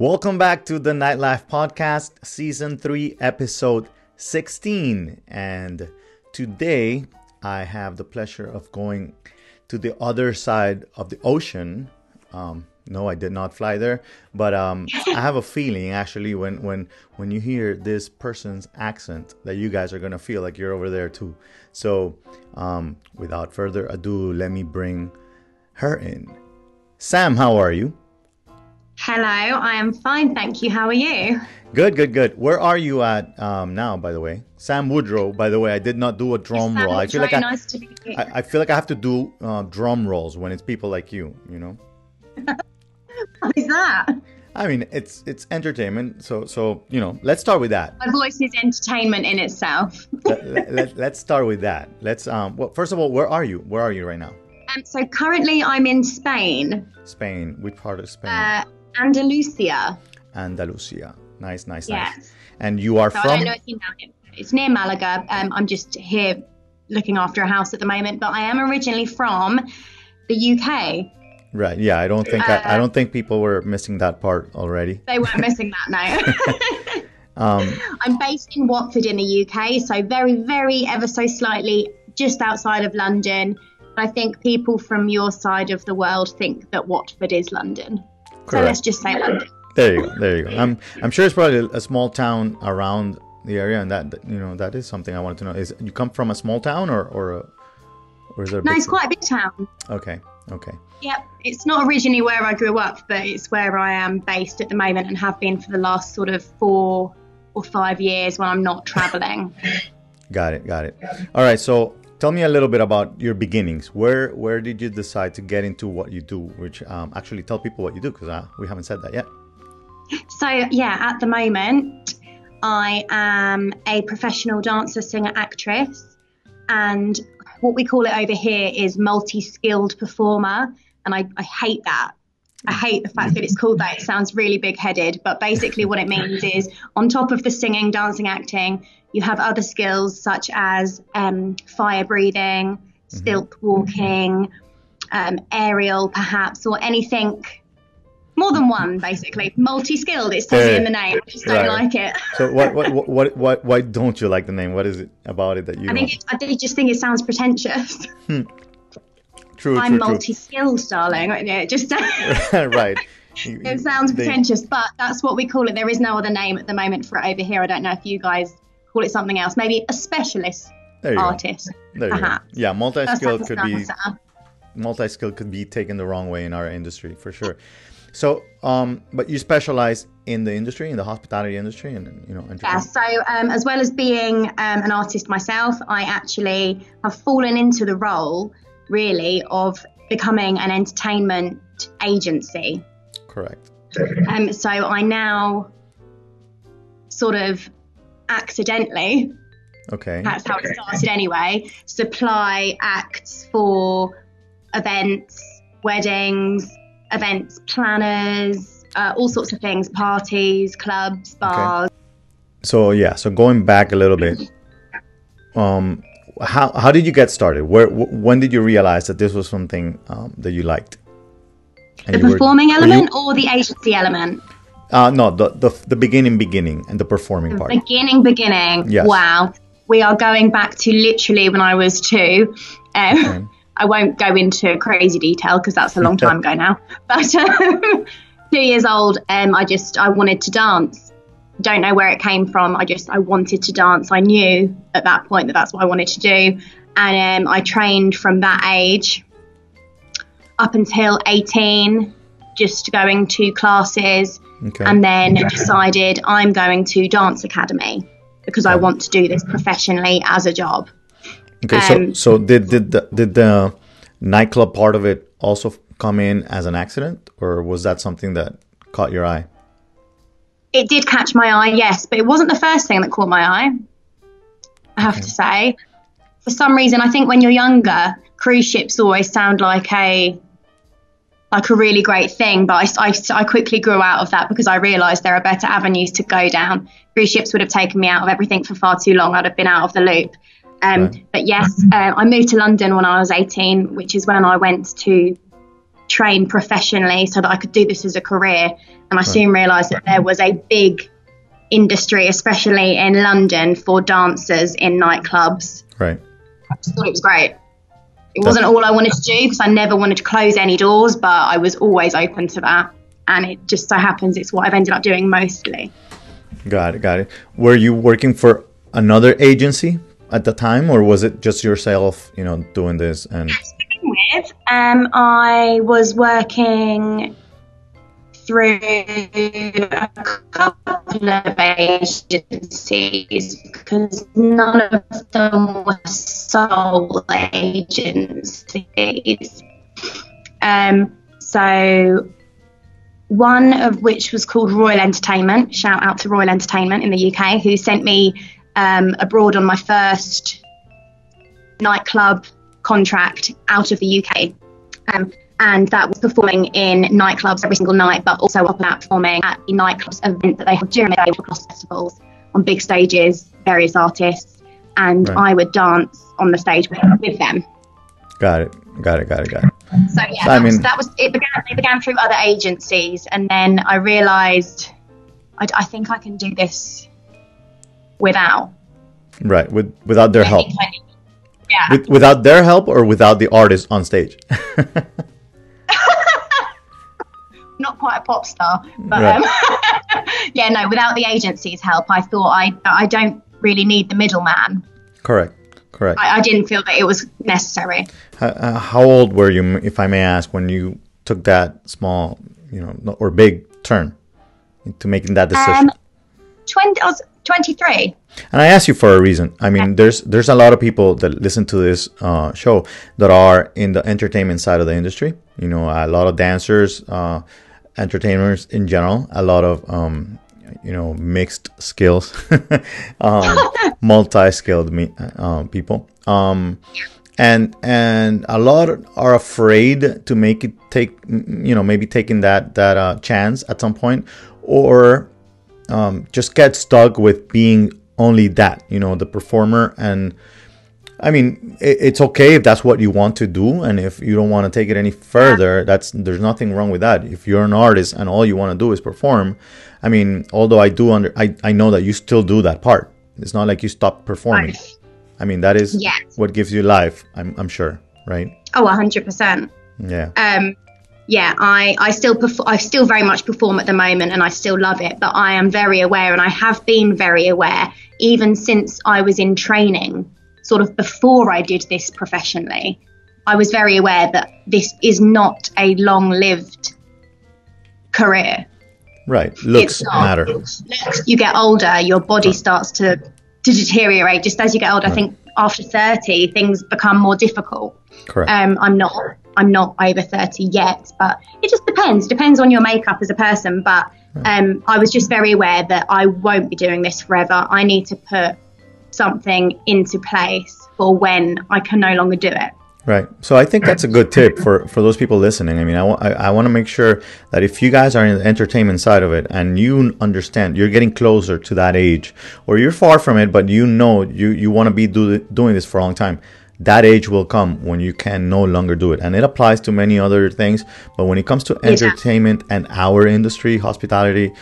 Welcome back to the Nightlife podcast, season 3, episode 16. And today I have the pleasure of going to the other side of the ocean. No, I did not fly there, but I have a feeling actually when you hear this person's accent that you guys are gonna feel like you're over there too. So without further ado, let me bring her in. Sam, how are you? Hello, I am fine, thank you. How are you? Good, good, good. Where are you at now, by the way? Sam Woodrow, by the way. I did not do a drum roll. I feel like I feel like I have to do drum rolls when it's people like you, you know? What is that? I mean, it's entertainment, so you know, let's start with that. My voice is entertainment in itself. Let's start with that. Let's well, first of all, where are you right now? So currently I'm in Spain. Spain, which part of Spain? Andalusia. Nice. Yes. And you are from? I don't know if you know it. It's near Malaga. I'm just here looking after a house at the moment, but I am originally from the UK. Right. Yeah. I don't think I don't think people were missing that part already. They weren't missing that. No. I'm based in Watford in the UK, so very, very ever so slightly just outside of London. I think people from your side of the world think that Watford is London. Correct. So let's just say London. There you go. I'm sure it's probably a small town around the area, and that, you know, that is something I wanted to know. Is you come from a small town or is there? No, it's quite a big town. Okay. Yep, it's not originally where I grew up, but it's where I am based at the moment and have been for the last sort of 4 or 5 years when I'm not traveling. Got it. All right, so tell me a little bit about your beginnings. Where did you decide to get into what you do? Which actually, tell people what you do, because we haven't said that yet. So yeah, at the moment I am a professional dancer, singer, actress, and what we call it over here is multi-skilled performer, and I hate that. I hate the fact that it's called that. It sounds really big-headed, but basically what it means is on top of the singing, dancing, acting, you have other skills such as fire breathing, stilt walking, aerial perhaps, or anything more than one, basically. Multi-skilled, it says in the name. I just don't like it. So what why don't you like the name? What is it about it that you I just think it sounds pretentious. True. I'm multi-skilled, darling. It just right. It sounds pretentious, but that's what we call it. There is no other name at the moment for it over here. I don't know if you guys call it something else. Maybe a specialist artist, perhaps. Yeah, multi-skilled could be taken the wrong way in our industry for sure. So, but you specialize in the industry, in the hospitality industry, and you know. Yeah. So, as well as being an artist myself, I actually have fallen into the role, really, of becoming an entertainment agency. Correct. So I now sort of accidentally, that's how it started anyway, supply acts for events, weddings, events planners, all sorts of things, parties, clubs, bars. Okay. So yeah, so going back a little bit, how did you get started? When did you realize that this was something that you liked? And the performing element or the agency element? No, the beginning and the performing part. Beginning. Yes. Wow. We are going back to literally when I was 2. Okay. I won't go into crazy detail because that's a long time ago now. But 2 years old, I wanted to dance. Don't know where it came from. I wanted to dance. I knew at that point that that's what I wanted to do. And I trained from that age up until 18, just going to classes, and then decided I'm going to dance academy because I want to do this professionally as a job. Okay, so did the nightclub part of it also come in as an accident, or was that something that caught your eye? It did catch my eye, yes, but it wasn't the first thing that caught my eye, I have to say. For some reason, I think when you're younger, cruise ships always sound like a really great thing, but I quickly grew out of that because I realised there are better avenues to go down. Cruise ships would have taken me out of everything for far too long. I'd have been out of the loop. But yes, I moved to London when I was 18, which is when I went to train professionally so that I could do this as a career. And I soon realised that there was a big industry, especially in London, for dancers in nightclubs. Right. I just thought it was great. It wasn't all I wanted to do because I never wanted to close any doors, but I was always open to that. And it just so happens it's what I've ended up doing mostly. Got it. Were you working for another agency at the time, or was it just yourself, you know, doing this? And I was working through a couple of agencies because none of them were sole agencies. So one of which was called Royal Entertainment. Shout out to Royal Entertainment in the UK, who sent me abroad on my first nightclub contract out of the UK. And that was performing in nightclubs every single night, but also up and out performing at the nightclubs event that they have during the day across festivals, on big stages, various artists, and I would dance on the stage with them. Got it. So yeah, it began through other agencies, and then I realised I think I can do this without. Right, without their help. Yeah. Without their help or without the artist on stage? Not quite a pop star, but yeah, no, without the agency's help, I thought I don't really need the middleman. Correct. I didn't feel that it was necessary. How old were you, if I may ask, when you took that small, you know, or big turn into making that decision? I was 23. And I ask you for a reason. I mean, there's a lot of people that listen to this show that are in the entertainment side of the industry. You know, a lot of dancers, entertainers in general, a lot of you know, mixed skills, multi-skilled people, and a lot are afraid to make it take, you know, maybe taking that chance at some point, or just get stuck with being only that, you know, the performer. And I mean, it's okay if that's what you want to do, and if you don't want to take it any further, there's nothing wrong with that. If you're an artist and all you want to do is perform, I mean, although I know that you still do that part. It's not like you stopped performing. I mean, that is what gives you life. I'm sure, right? Oh, 100%. Yeah. Yeah. I still very much perform at the moment, and I still love it. But I am very aware, and I have been very aware even since I was in training. Sort of before I did this professionally, I was very aware that this is not a long-lived career. Right, looks matter. You get older, your body starts to deteriorate. Just as you get older, I think after 30, things become more difficult. Correct. I'm not over 30 yet, but it just depends on your makeup as a person. But I was just very aware that I won't be doing this forever. I need to put something into place for when I can no longer do it. Right. So I think that's a good tip for those people listening. I mean, I want to make sure that if you guys are in the entertainment side of it and you understand you're getting closer to that age, or you're far from it, but you know you want to be doing this for a long time, that age will come when you can no longer do it. And it applies to many other things. But when it comes to entertainment and our industry, hospitality,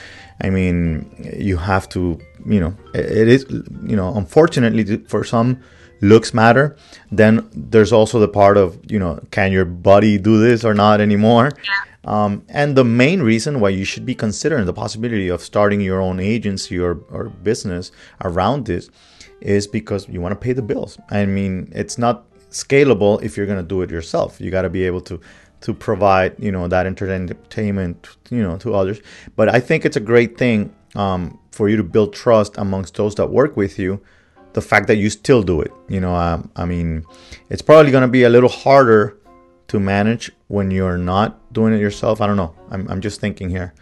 I mean, you have to, you know, it is, you know, unfortunately for some, looks matter. Then there's also the part of, you know, can your body do this or not anymore? And the main reason why you should be considering the possibility of starting your own agency or business around this is because you want to pay the bills. I mean, it's not scalable if you're going to do it yourself. You got to be able to provide, you know, that entertainment, you know, to others. But I think it's a great thing for you to build trust amongst those that work with you, the fact that you still do it. You know, I mean, it's probably going to be a little harder to manage when you're not doing it yourself. I don't know. I'm just thinking here.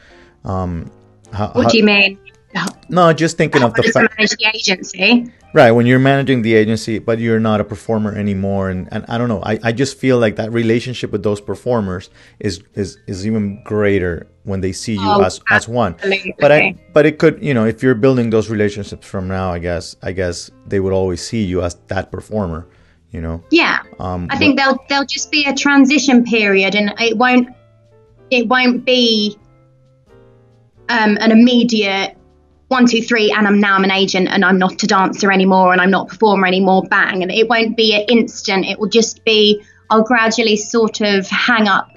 What do you mean? No, just thinking of the fact. Manage the agency. Right, when you're managing the agency, but you're not a performer anymore, and I don't know. I just feel like that relationship with those performers is even greater when they see you as one. But it could, you know, if you're building those relationships from now, I guess they would always see you as that performer. you know? Yeah. I think there'll just be a transition period, and it won't be an immediate 1, 2, 3, and I'm now an agent, and I'm not a dancer anymore, and I'm not a performer anymore, bang. And it won't be an instant. It will just be, I'll gradually sort of hang up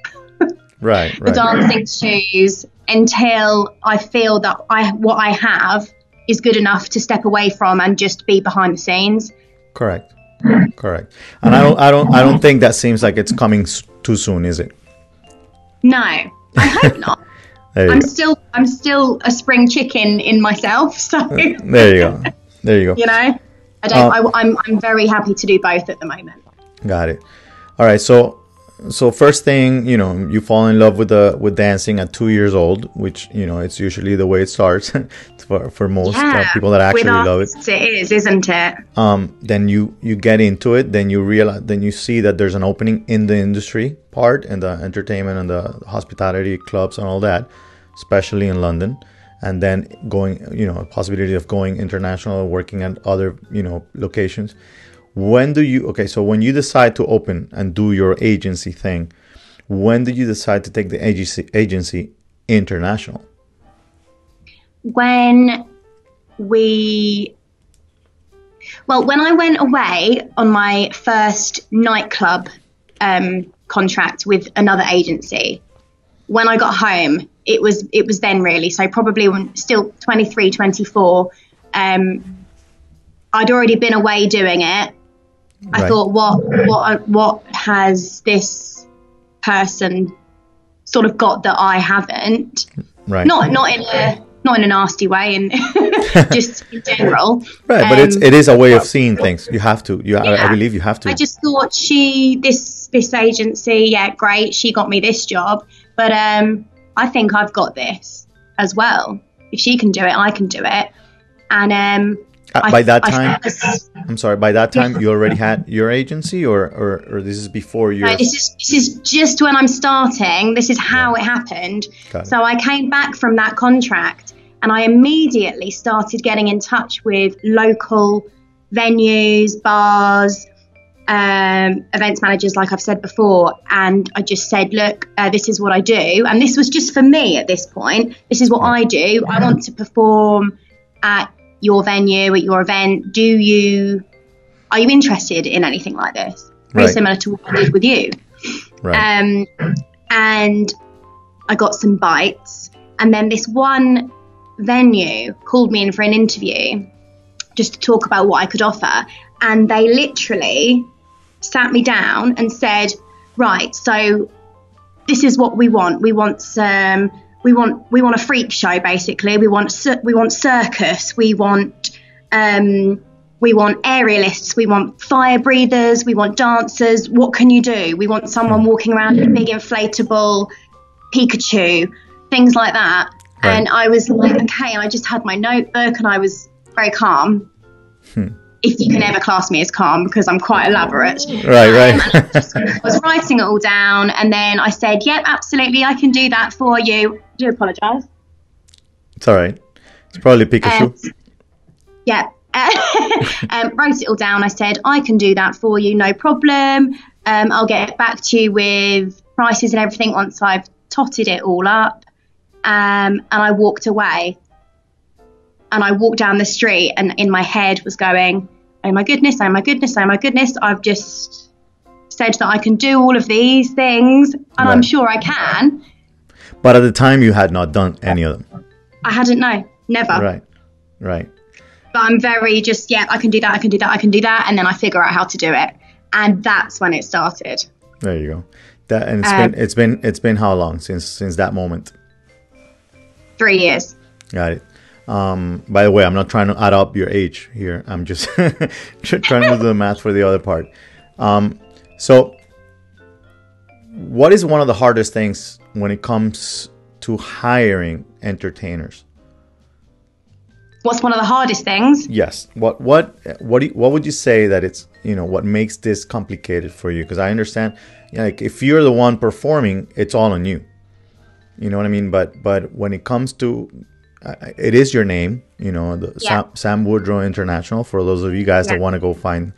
right, the dancing shoes until I feel that what I have is good enough to step away from and just be behind the scenes. Correct. Correct. And I don't think that seems like it's coming too soon, is it? No, I hope not. I'm still a spring chicken in myself. So there you go. You know, I'm very happy to do both at the moment. Got it. All right. So first thing, you know, you fall in love with dancing at 2 years old, which, you know, it's usually the way it starts for most people that actually love it. It is, isn't it? Then you get into it, then you realize, then you see that there's an opening in the industry part and the entertainment and the hospitality clubs and all that, especially in London, and then going, you know, a possibility of going international, working at other, you know, locations. When you decide to open and do your agency thing, when did you decide to take the agency international? When I went away on my first nightclub contract with another agency, when I got home, it was then really. So probably when still 23, 24, I'd already been away doing it. Right. I thought, what has this person sort of got that I haven't? Right. Not in a nasty way, and just in general. Right, but it is a way of seeing things. You have to. I believe you have to. I just thought this agency, yeah, great. She got me this job, but I think I've got this as well. If she can do it, I can do it, and By that time, you already had your agency, or this is before your... No, this is just when I'm starting. This is how it happened. So I came back from that contract, and I immediately started getting in touch with local venues, bars, events managers, like I've said before. And I just said, look, this is what I do. And this was just for me at this point. This is what I do. I want to perform at your venue, at your event. Are you interested in anything like this? Very similar to what I did with you. Right. And I got some bites, and then this one venue called me in for an interview just to talk about what I could offer, and they literally sat me down and said, right, so this is what we want. We want a freak show, basically. We want circus. We want aerialists. We want fire breathers. We want dancers. What can you do? We want someone walking around in a big inflatable Pikachu, things like that. Right. And I was like, okay. I just had my notebook, and I was very calm. If you can ever class me as calm, because I'm quite elaborate. Right. I was writing it all down, and then I said, yep, absolutely, I can do that for you. I do apologise. It's all right. It's probably Pikachu. Yeah. Wrote it all down. I said, I can do that for you, no problem. I'll get back to you with prices and everything once I've totted it all up. And I walked away. And I walked down the street, and in my head was going, oh my goodness, oh my goodness, oh my goodness. I've just said that I can do all of these things, and I'm sure I can. But at the time, you had not done any of them. I hadn't, no, never. Right. But I'm very I can do that, I can do that, I can do that. And then I figure out how to do it. And that's when it started. There you go. That, and it's been how long since that moment? 3 years. Got it. By the way, I'm not trying to add up your age here. I'm just trying to do the math for the other part. So what is one of the hardest things when it comes to hiring entertainers? What's one of the hardest things? Yes. What would you say that it's, you know, what makes this complicated for you? Because I understand, like, if you're the one performing, it's all on you. You know what I mean? But when it comes to... it is your name, you know, Sam Woodrow International, for those of you guys that want to go find,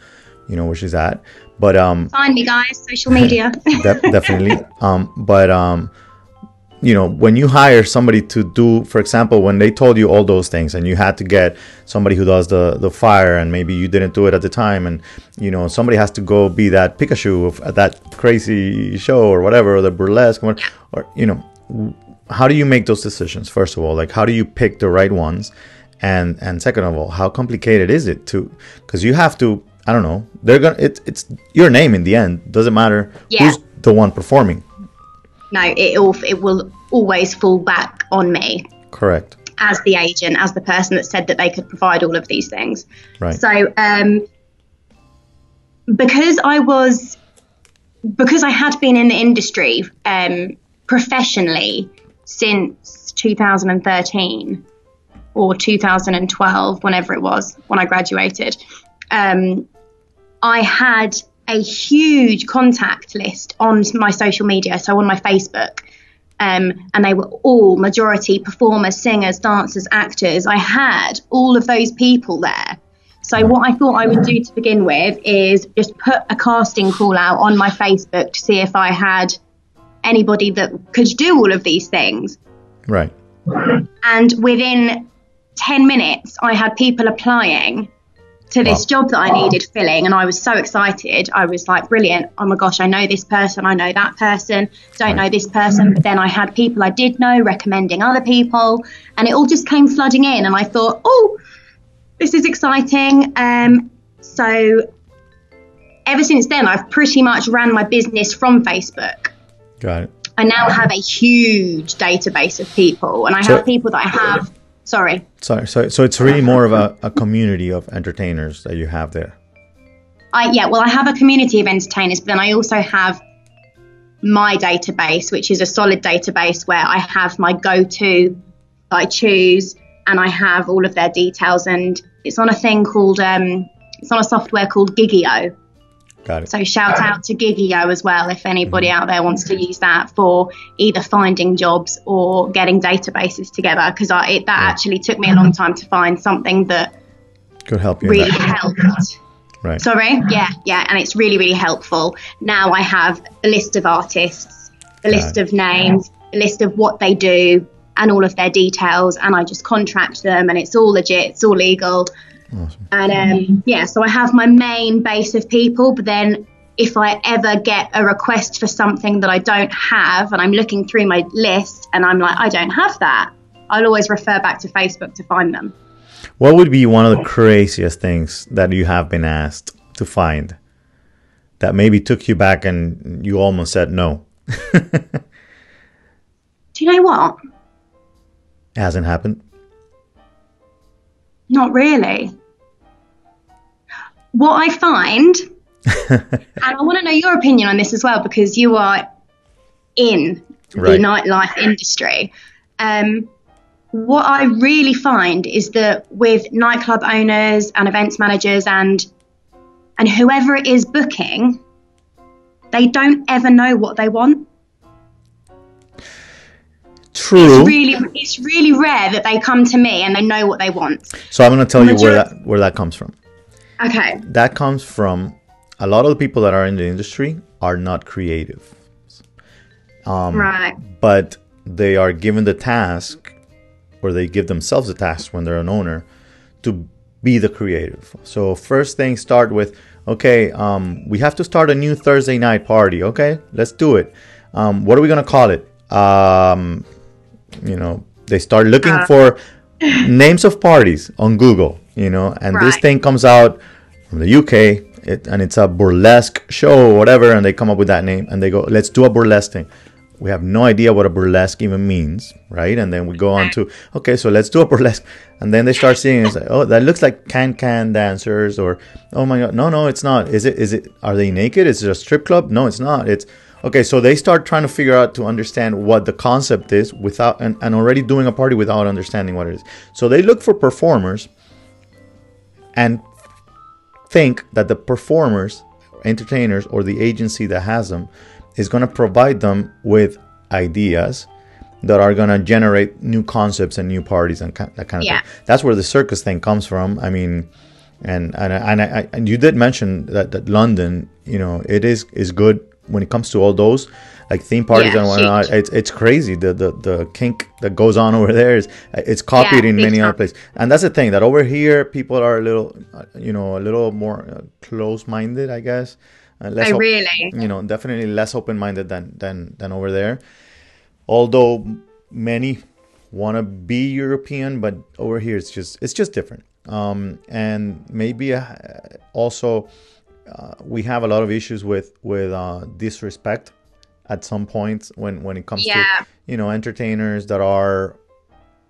you know where she's at. But find me, guys, social media. Definitely. You know, when you hire somebody to do, for example, when they told you all those things and you had to get somebody who does the fire, and maybe you didn't do it at the time, and, you know, somebody has to go be that Pikachu at that crazy show or whatever, or the burlesque one, or, you know, how do you make those decisions? First of all, like, how do you pick the right ones? And second of all, how complicated is it to, because you have to, I don't know, they're going to, it's your name in the end. Doesn't matter who's the one performing. No, it will always fall back on me. Correct. As the agent, as the person that said that they could provide all of these things. Right. So, because I had been in the industry professionally since 2013 or 2012, whenever it was, when I graduated, I had a huge contact list on my social media, so on my Facebook, and they were all majority performers, singers, dancers, actors. I had all of those people there. So what I thought I would do to begin with is just put a casting call out on my Facebook to see if I had anybody that could do all of these things. Right. And within 10 minutes, I had people applying to this job that I needed filling, and I was so excited. I was like, brilliant, oh my gosh, I know this person, I know that person, don't know this person, but then I had people I did know recommending other people, and it all just came flooding in, and I thought, oh, this is exciting. So ever since then, I've pretty much ran my business from Facebook. Got it. I now have a huge database of people, and I have people that I have. So it's really more of a community of entertainers that you have there. I have a community of entertainers, but then I also have my database, which is a solid database where I have my go-to that I choose, and I have all of their details, and it's on a thing called, it's on a software called Gigio. Got it. So shout out to Gigio as well if anybody out there wants to use that for either finding jobs or getting databases together, because that actually took me a long time to find something that could help you. Really helped. Right. Sorry? Yeah, and it's really, really helpful. Now I have a list of artists, a list of names, a list of what they do and all of their details, and I just contract them, and it's all legit, it's all legal. Awesome. And so I have my main base of people, but then if I ever get a request for something that I don't have, and I'm looking through my list and I'm like, I don't have that, I'll always refer back to Facebook to find them. What would be one of the craziest things that you have been asked to find that maybe took you back and you almost said no? Do you know what? It hasn't happened. Not really. What I find, and I want to know your opinion on this as well, because you are in the nightlife industry. What I really find is that with nightclub owners and events managers and whoever it is booking, they don't ever know what they want. True. It's really rare that they come to me and they know what they want. So I'm going to tell you where that comes from. Okay. That comes from a lot of the people that are in the industry are not creative. Right. But they are given the task, or they give themselves the task when they're an owner, to be the creative. So first thing, start with, okay, we have to start a new Thursday night party. Okay, let's do it. What are we going to call it? You know, they start looking for names of parties on Google, you know, and this thing comes out from the UK, and it's a burlesque show or whatever, and they come up with that name, and they go, let's do a burlesque thing. We have no idea what a burlesque even means, right? And then we go on to, okay, so let's do a burlesque. And then they start seeing, it's like, oh, that looks like can-can dancers, or, oh my God, no, it's not. Is it, are they naked? Is it a strip club? No, it's not. It's, okay, so they start trying to figure out to understand what the concept is without and already doing a party without understanding what it is. So they look for performers and think that the performers, entertainers, or the agency that has them is going to provide them with ideas that are going to generate new concepts and new parties and that kind of thing. That's where the circus thing comes from. I mean, And you did mention that London, you know, it is good when it comes to all those like theme parties and whatnot. Huge. It's crazy the kink that goes on over there. It's copied in many other places. And that's the thing, that over here people are a little, you know, a little more close-minded, I guess. Less really, you know, definitely less open-minded than over there. Although many want to be European, but over here it's just different. And maybe also we have a lot of issues with disrespect at some point when it comes to, you know, entertainers that are.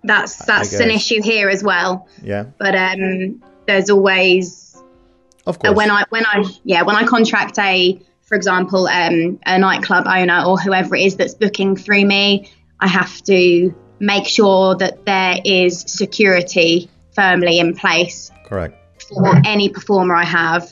That's an issue here as well. Yeah. But there's always. Of course. When I contract for example, a nightclub owner or whoever it is that's booking through me, I have to make sure that there is security firmly in place. Correct. For any performer I have.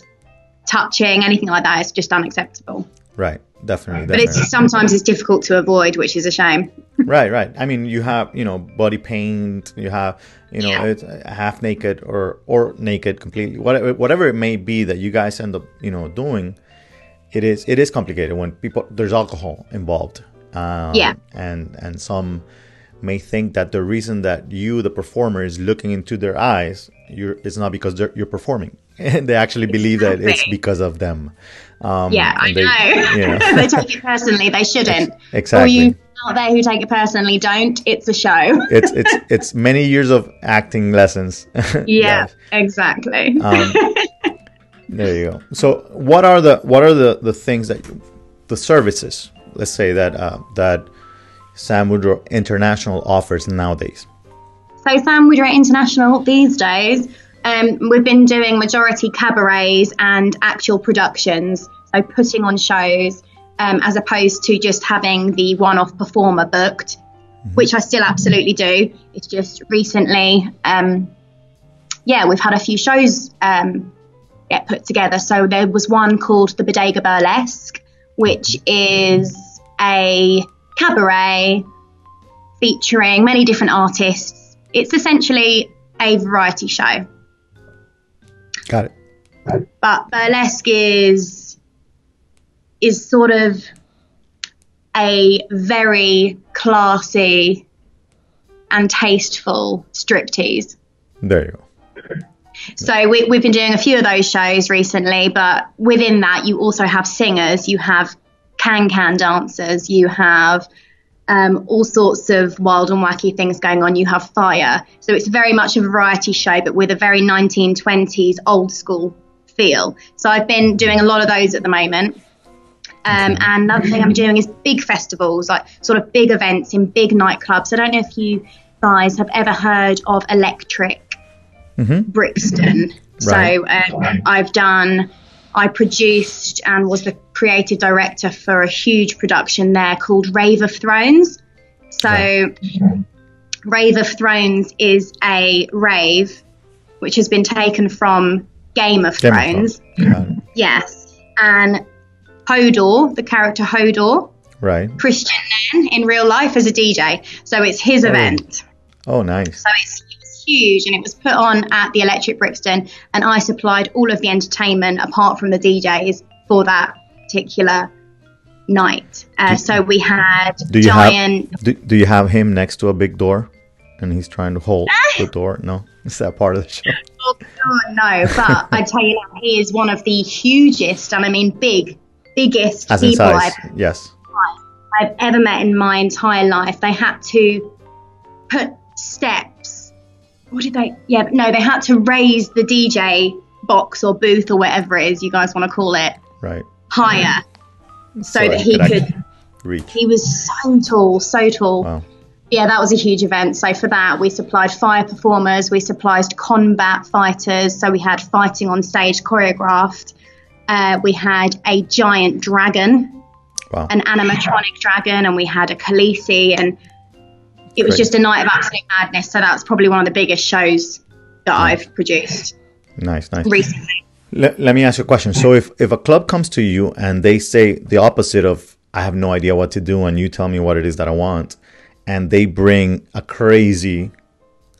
Touching, anything like that, it's just unacceptable. Right, definitely. But sometimes it's difficult to avoid, which is a shame. Right. I mean, you have, you know, body paint, you have, you know, it's half naked or naked completely, whatever it may be that you guys end up, you know, doing. It is complicated when there's alcohol involved. And some may think that the reason that you, the performer, is looking into their eyes, it's not because you're performing. And they actually believe that it's because of them. I know. You know. They take it personally. They shouldn't. Exactly. All you out there who take it personally, don't. It's a show. it's many years of acting lessons. Yeah, yes. Exactly. There you go. So, what are the things that the services, let's say, that Sam Woodrow International offers nowadays? So Sam Woodrow International these days, we've been doing majority cabarets and actual productions, so putting on shows, as opposed to just having the one-off performer booked, which I still absolutely do. It's just recently, we've had a few shows get put together. So there was one called the Bodega Burlesque, which is a cabaret featuring many different artists. It's essentially a variety show. Got it. But burlesque is sort of a very classy and tasteful striptease. There you go. So we've been doing a few of those shows recently, but within that you also have singers, you have can-can dancers, you have all sorts of wild and wacky things going on, you have fire. So it's very much a variety show, but with a very 1920s old school feel. So I've been doing a lot of those at the moment. And another thing I'm doing is big festivals, like sort of big events in big nightclubs. I don't know if you guys have ever heard of Electric Brixton. Right. So I produced and was the creative director for a huge production there called Rave of Thrones. So Rave of Thrones is a rave which has been taken from Game of Thrones. Yes. And Hodor, the character Hodor, right, Christian Nan in real life as a DJ. So it's his event. Oh, nice. So it's huge, and it was put on at the Electric Brixton, and I supplied all of the entertainment apart from the DJs for that particular night. So we had giant. Do you have him next to a big door, and he's trying to hold the door? No, is that part of the show? Oh, no, but I tell you now, he is one of the hugest, and I mean biggest as people I've ever met in my entire life. They had to put steps. They had to raise the DJ box or booth or whatever it is you guys want to call it. Right. Higher, so that he could reach. He was so tall. Wow. Yeah, that was a huge event. So for that, we supplied fire performers, we supplied combat fighters, so we had fighting on stage choreographed. We had a giant dragon, an animatronic dragon, and we had a Khaleesi, and it was just a night of absolute madness. So that's probably one of the biggest shows that I've produced. Nice. Recently. Let me ask you a question. So if a club comes to you and they say the opposite of, I have no idea what to do and you tell me what it is that I want, and they bring a crazy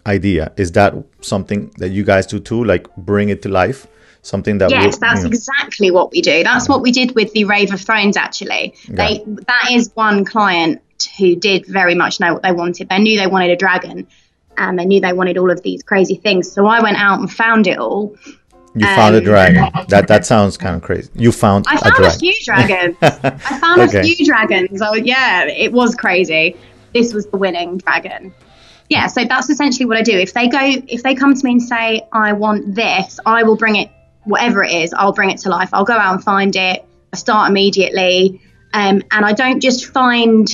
idea. Is that something that you guys do too, like bring it to life? Something that yes, that's exactly what we do. That's what we did with the Rave of Thrones, actually. Okay. That is one client who did very much know what they wanted. They knew they wanted a dragon, and they knew they wanted all of these crazy things. So I went out and found it all. You found a dragon. That sounds kind of crazy. You found a dragon. I found a few dragons. I found a few dragons. Oh, yeah, it was crazy. This was the winning dragon. Yeah, so that's essentially what I do. If they come to me and say, I want this, I will bring it, whatever it is, I'll bring it to life. I'll go out and find it. I start immediately. And I don't just find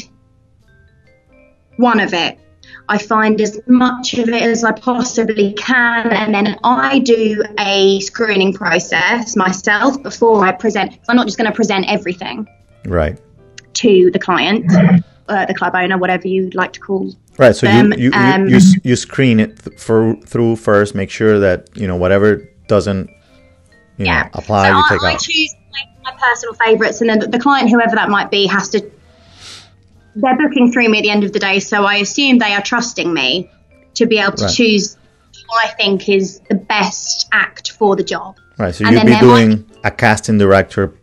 one of it. I find as much of it as I possibly can, and then I do a screening process myself before I present. So I'm not just going to present everything to the client, the club owner, whatever you'd like to call them. So you screen it through first, make sure that whatever doesn't apply. So I choose my personal favourites, and then the client, whoever that might be, has to. They're booking through me at the end of the day, so I assume they are trusting me to be able to choose what I think is the best act for the job. Right, so you'd be doing a casting director,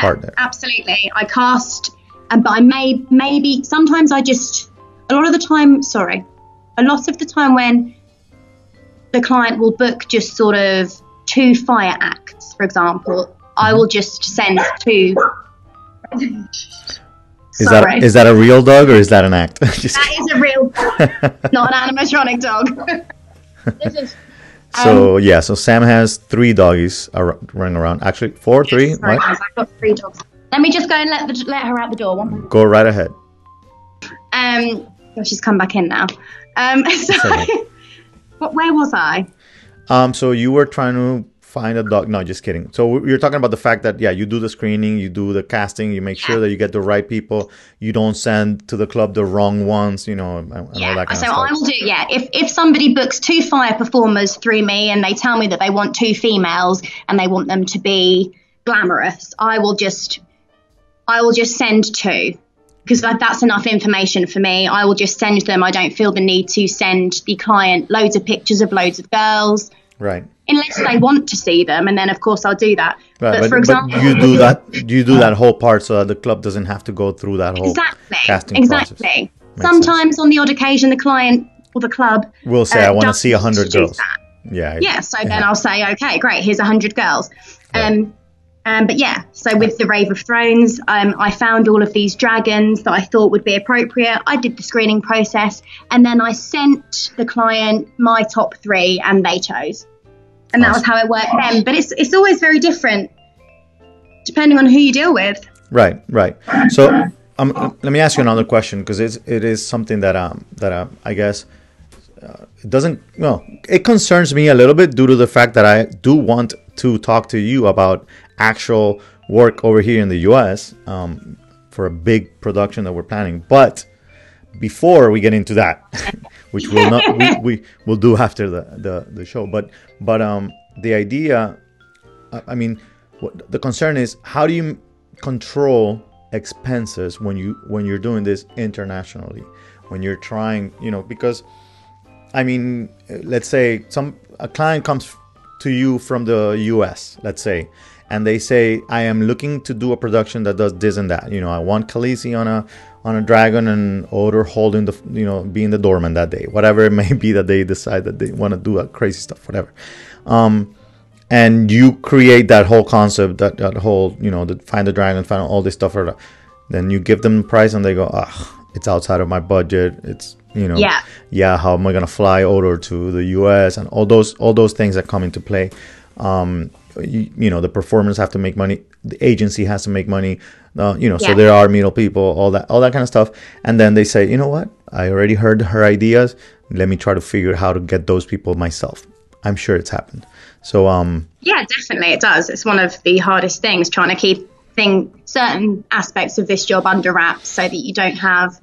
part there. Absolutely. I cast, but I maybe sometimes I just, a lot of the time when the client will book just sort of 2 fire acts, for example, I will just send 2. Is that a real dog or is that an act? That is a real dog, not an animatronic dog. So Sam has 3 doggies running around. Actually, 4, 3. Sorry, guys, I've got 3 dogs. Let me just go and let her out the door. One minute. Go right ahead. She's come back in now. Where was I? So you were trying to find a dog. No, just kidding. So you're talking about the fact that, you do the screening, you do the casting, you make sure that you get the right people. You don't send to the club the wrong ones, and all that kind of stuff. So I will do, if somebody books 2 fire performers through me and they tell me that they want 2 females and they want them to be glamorous, I will just send 2 because that's enough information for me. I will just send them. I don't feel the need to send the client loads of pictures of loads of girls. Right. Unless they want to see them, and then of course I'll do that. Right, but for example, you do that whole part so that the club doesn't have to go through that whole casting process. Exactly. Sometimes on the odd occasion, the client or the club will say, "I want to see 100 girls." Then I'll say, "Okay, great. Here's 100 girls." So with the Rave of Thrones, I found all of these dragons that I thought would be appropriate. I did the screening process, and then I sent the client my top 3, and they chose. And that was how it worked then. But it's always very different depending on who you deal with. Right. So let me ask you another question, because it is something that I guess it concerns me a little bit due to the fact that I do want to talk to you about actual work over here in the U.S. For a big production that we're planning. But before we get into that, which will not we will do after the show, but the idea, the concern is, how do you control expenses when you're doing this internationally, when you're trying, because let's say a client comes to you from the US, let's say, and they say, I am looking to do a production that does this and that. I want Khaleesi on a dragon and Hodor holding the, being the doorman that day, whatever it may be that they decide that they want to do, that crazy stuff, whatever. And you create that whole concept, that whole, find the dragon, find all this stuff. Then you give them the price and they go, it's outside of my budget. It's, how am I going to fly Hodor to the US and all those things that come into play. The performers have to make money, the agency has to make money, so there are middle people, all that kind of stuff. And then they say, what, I already heard her ideas, let me try to figure out how to get those people myself. I'm sure it's happened. So definitely it does. It's one of the hardest things, trying to keep certain aspects of this job under wraps so that you don't have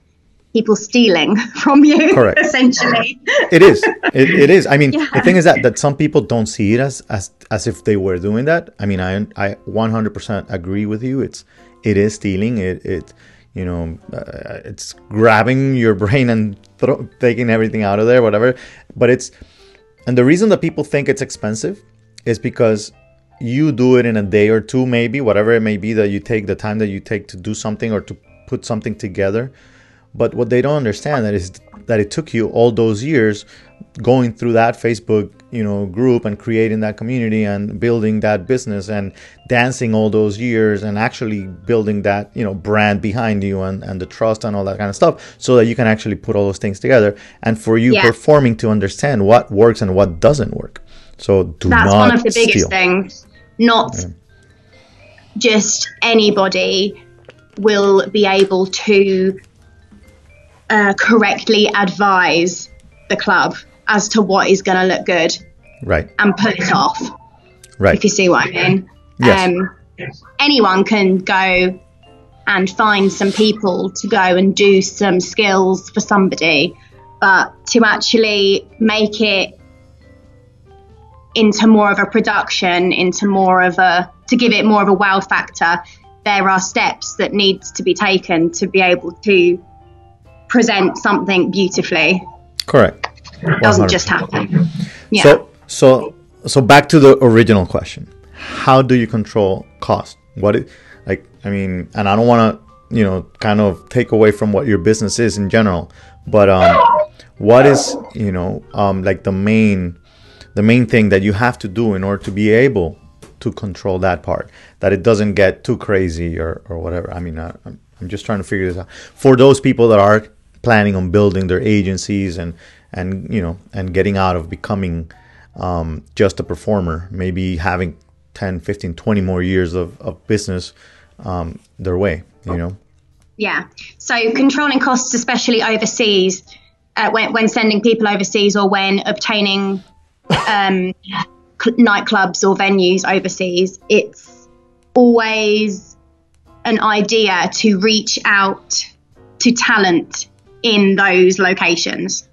people stealing from you. Correct. Essentially. It is. The thing is that some people don't see it as if they were doing that. I 100% agree with you. It is stealing. It you know, it's grabbing your brain and taking everything out of there, whatever. But it's, and the reason that people think it's expensive is because you do it in a day or two, maybe, whatever it may be, that you take the time that you take to do something or to put something together. But what they don't understand is that it took you all those years going through that Facebook, you know, group and creating that community and building that business and dancing all those years and actually building that, you know, brand behind you and the trust and all that kind of stuff so that you can actually put all those things together. And for you performing to understand what works and what doesn't work. So that's one of the biggest things. Not just anybody will be able to correctly advise the club as to what is going to look good, right, and pull it off, right? If you see what I mean. Yes. Anyone can go and find some people to go and do some skills for somebody, but to actually make it into more of a production, into more of a, to give it more of a wow factor, there are steps that needs to be taken to be able to present something beautifully. Correct. 100%. Doesn't just happen. Yeah. So back to the original question: how do you control cost? What is, like, I mean, and I don't want to, you know, kind of take away from what your business is in general, but what is, you know, like the main thing that you have to do in order to be able to control that part, that it doesn't get too crazy or whatever. I mean, I'm just trying to figure this out for those people that are planning on building their agencies and you know, and getting out of becoming just a performer, maybe having 10, 15, 20 more years of business their way, you know? Yeah. So controlling costs, especially overseas, when sending people overseas or when obtaining nightclubs or venues overseas, it's always an idea to reach out to talent in those locations.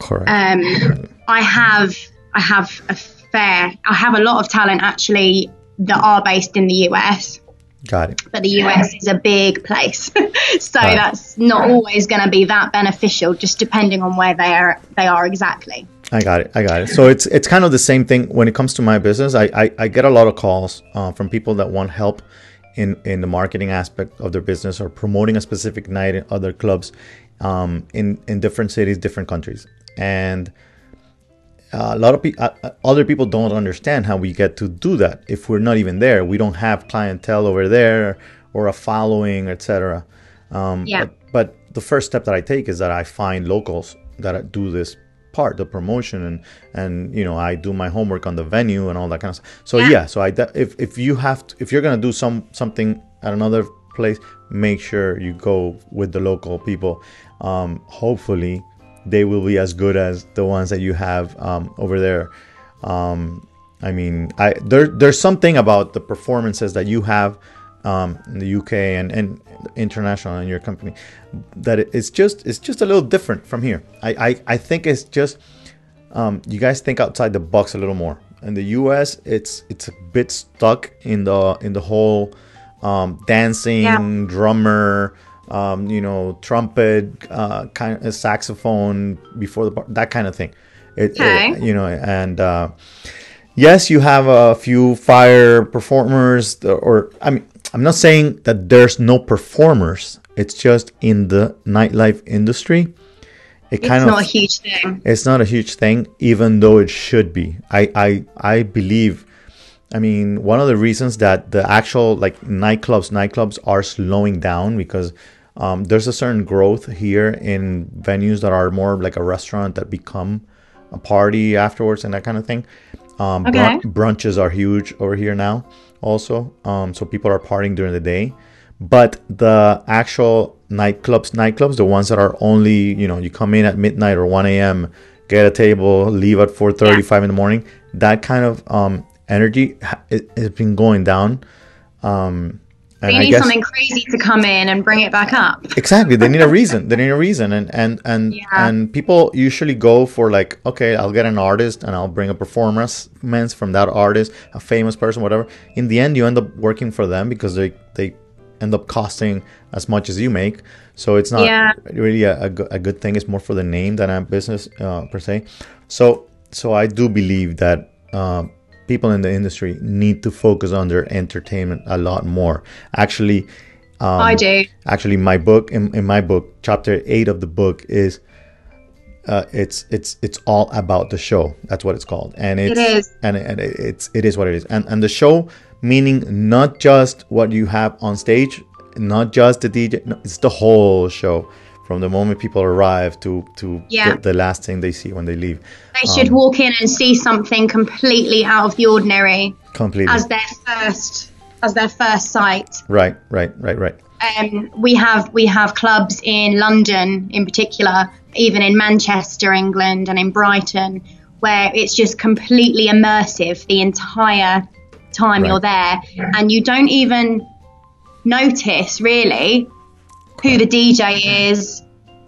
Correct. I have a lot of talent actually that are based in the US. Got it. But the US is a big place, so that's not always going to be that beneficial, just depending on where they are exactly. I got it. So it's kind of the same thing when it comes to my business. I get a lot of calls from people that want help in the marketing aspect of their business or promoting a specific night in other clubs in different cities, different countries. And a lot of other people don't understand how we get to do that if we're not even there. We don't have clientele over there or a following, etc. But the first step that I take is that I find locals that do this part, the promotion, and you know, I do my homework on the venue and all that kind of stuff. So if you're gonna do something at another place, make sure you go with the local people. Hopefully they will be as good as the ones that you have over there. I mean, there's something about the performances that you have in the UK and international in your company that it's just a little different from here. I think it's just you guys think outside the box a little more. In the US, it's a bit stuck in the whole dancing, drummer, you know, trumpet, kind of saxophone before that kind of thing. You know, and yes, you have a few fire performers, or I mean, I'm not saying that there's no performers. It's just in the nightlife industry, it's not a huge thing. It's not a huge thing, even though it should be. I believe. I mean, one of the reasons that the actual like nightclubs are slowing down because there's a certain growth here in venues that are more like a restaurant that become a party afterwards and that kind of thing. Brunches are huge over here now also. So people are partying during the day. But the actual nightclubs, the ones that are only, you know, you come in at midnight or 1 a.m., get a table, leave at 4:35 in the morning, that kind of energy has been going down. And I need something crazy to come in and bring it back up. Exactly. They need a reason. And people usually go for like, okay, I'll get an artist and I'll bring a performance from that artist, a famous person, whatever. In the end, you end up working for them because they end up costing as much as you make. So it's not really a good thing. It's more for the name than a business per se. So I do believe that people in the industry need to focus on their entertainment a lot more. Actually, I do. Actually, my book, in my book, chapter 8 of the book is it's all about the show. That's what it's called, and it is what it is. And the show meaning not just what you have on stage, not just the DJ. No, it's the whole show, from the moment people arrive to the last thing they see when they leave. They should walk in and see something completely out of the ordinary, completely as their first sight. Right. We have clubs in London in particular, even in Manchester, England, and in Brighton, where it's just completely immersive the entire time you're there, and you don't even notice really who the DJ is.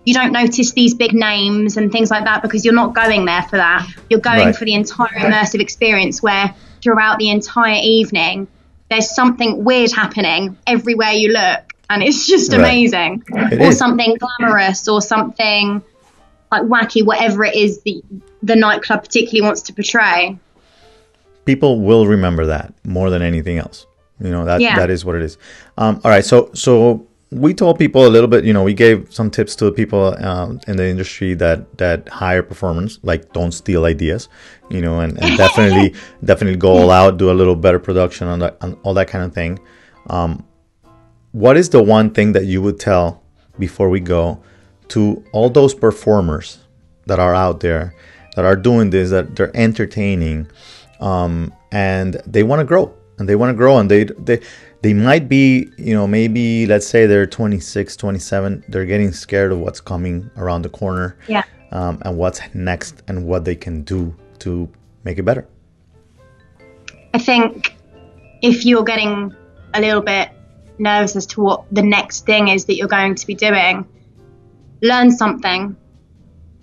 You don't notice these big names and things like that because you're not going there for that. You're going for the entire immersive experience, where throughout the entire evening there's something weird happening everywhere you look, and it's just amazing. It is. Something glamorous, or something like wacky, whatever it is the nightclub particularly wants to portray. People will remember that more than anything else. You know, that is what it is. All right, so we told people a little bit, you know, we gave some tips to the people in the industry that hire performers, like don't steal ideas, you know, and definitely go all out, do a little better production on all that kind of thing. What is the one thing that you would tell, before we go, to all those performers that are out there, that are doing this, that they're entertaining, and they want to grow? And they want to grow, and they might be, you know, maybe let's say they're 26, 27. They're getting scared of what's coming around the corner, and what's next, and what they can do to make it better. I think if you're getting a little bit nervous as to what the next thing is that you're going to be doing, learn something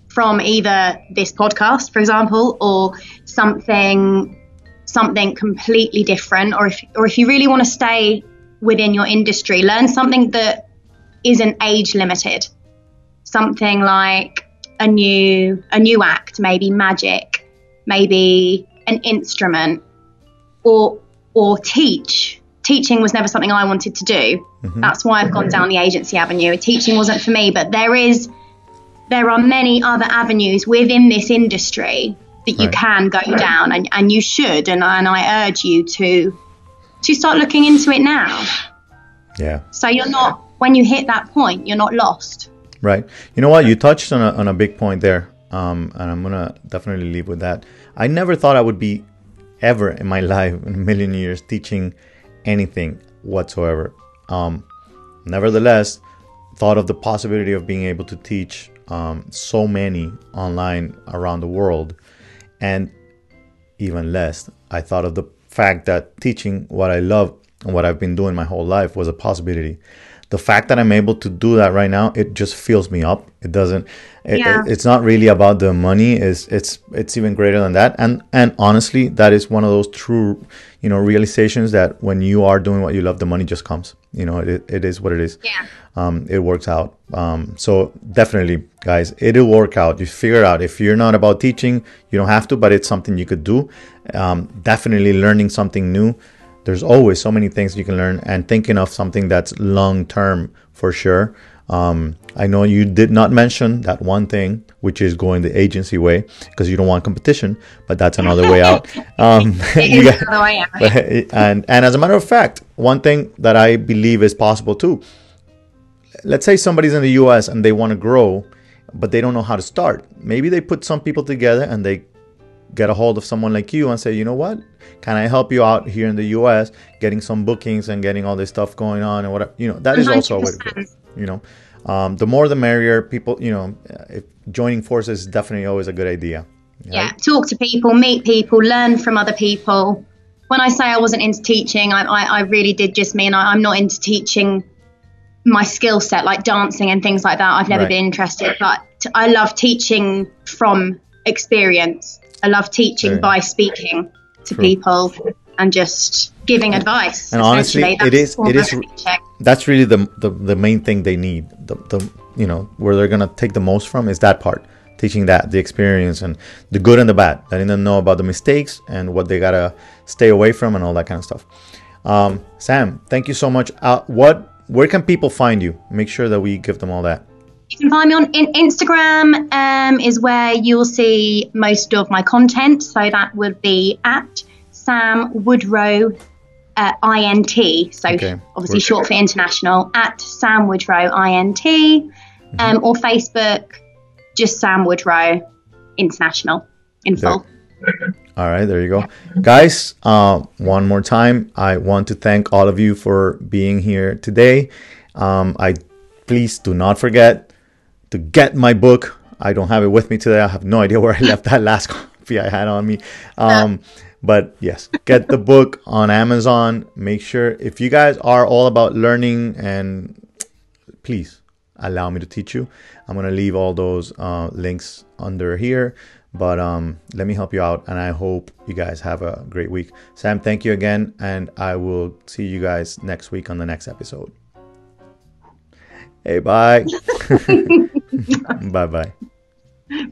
from either this podcast, for example, or something completely different, or if you really want to stay within your industry, learn something that isn't age limited. Something like a new act, maybe magic, maybe an instrument, or teach. Teaching was never something I wanted to do. Mm-hmm. That's why I've gone down the agency avenue. Teaching wasn't for me, but there are many other avenues within this industry that you can go down, and you should, and I urge you to start looking into it now. Yeah. So you're not, when you hit that point, you're not lost. Right. You know what? You touched on a big point there, and I'm going to definitely leave with that. I never thought I would be ever in my life, in a million years, teaching anything whatsoever. Nevertheless, thought of the possibility of being able to teach so many online around the world. And even less, I thought of the fact that teaching what I love and what I've been doing my whole life was a possibility. The fact that I'm able to do that right now, it just fills me up. It doesn't. It's not really about the money. It's even greater than that. And honestly, that is one of those true, you know, realizations that when you are doing what you love, the money just comes. You know, it is what it is. Yeah. It works out. So definitely, guys, it'll work out. You figure it out. If you're not about teaching, you don't have to, but it's something you could do. Definitely learning something new. There's always so many things you can learn, and thinking of something that's long-term for sure. I know you did not mention that one thing, which is going the agency way, because you don't want competition, but that's another way out. And as a matter of fact, one thing that I believe is possible too, let's say somebody's in the US and they want to grow, but they don't know how to start. Maybe they put some people together and they get a hold of someone like you and say, you know what, can I help you out here in the US getting some bookings and getting all this stuff going on and whatever, you know, that 100%. Is also a way to do, you know, the more the merrier. People, you know, joining forces is definitely always a good idea. Right? Yeah. Talk to people, meet people, learn from other people. When I say I wasn't into teaching, I really did just mean I'm not into teaching my skill set, like dancing and things like that. I've never been interested, but I love teaching from experience. I love teaching by speaking to people and just giving advice. And honestly, it is that's really the main thing they need. The you know, where they're gonna take the most from is that part, teaching that, the experience and the good and the bad, letting them know about the mistakes and what they gotta stay away from and all that kind of stuff. Sam, thank you so much. Where can people find you? Make sure that we give them all that. You can find me on Instagram, is where you'll see most of my content. So that would be at Sam Woodrow INT. So okay. Obviously short for international, at Sam Woodrow INT, mm-hmm. or Facebook, just Sam Woodrow International in full. All right, there you go. Guys, one more time, I want to thank all of you for being here today. Please do not forget to get my book. I don't have it with me today. I have no idea where I left that last copy I had on me. But yes, get the book on Amazon. Make sure, if you guys are all about learning, and please allow me to teach you. I'm going to leave all those links under here. But let me help you out. And I hope you guys have a great week. Sam, thank you again. And I will see you guys next week on the next episode. Hey, bye. Bye-bye.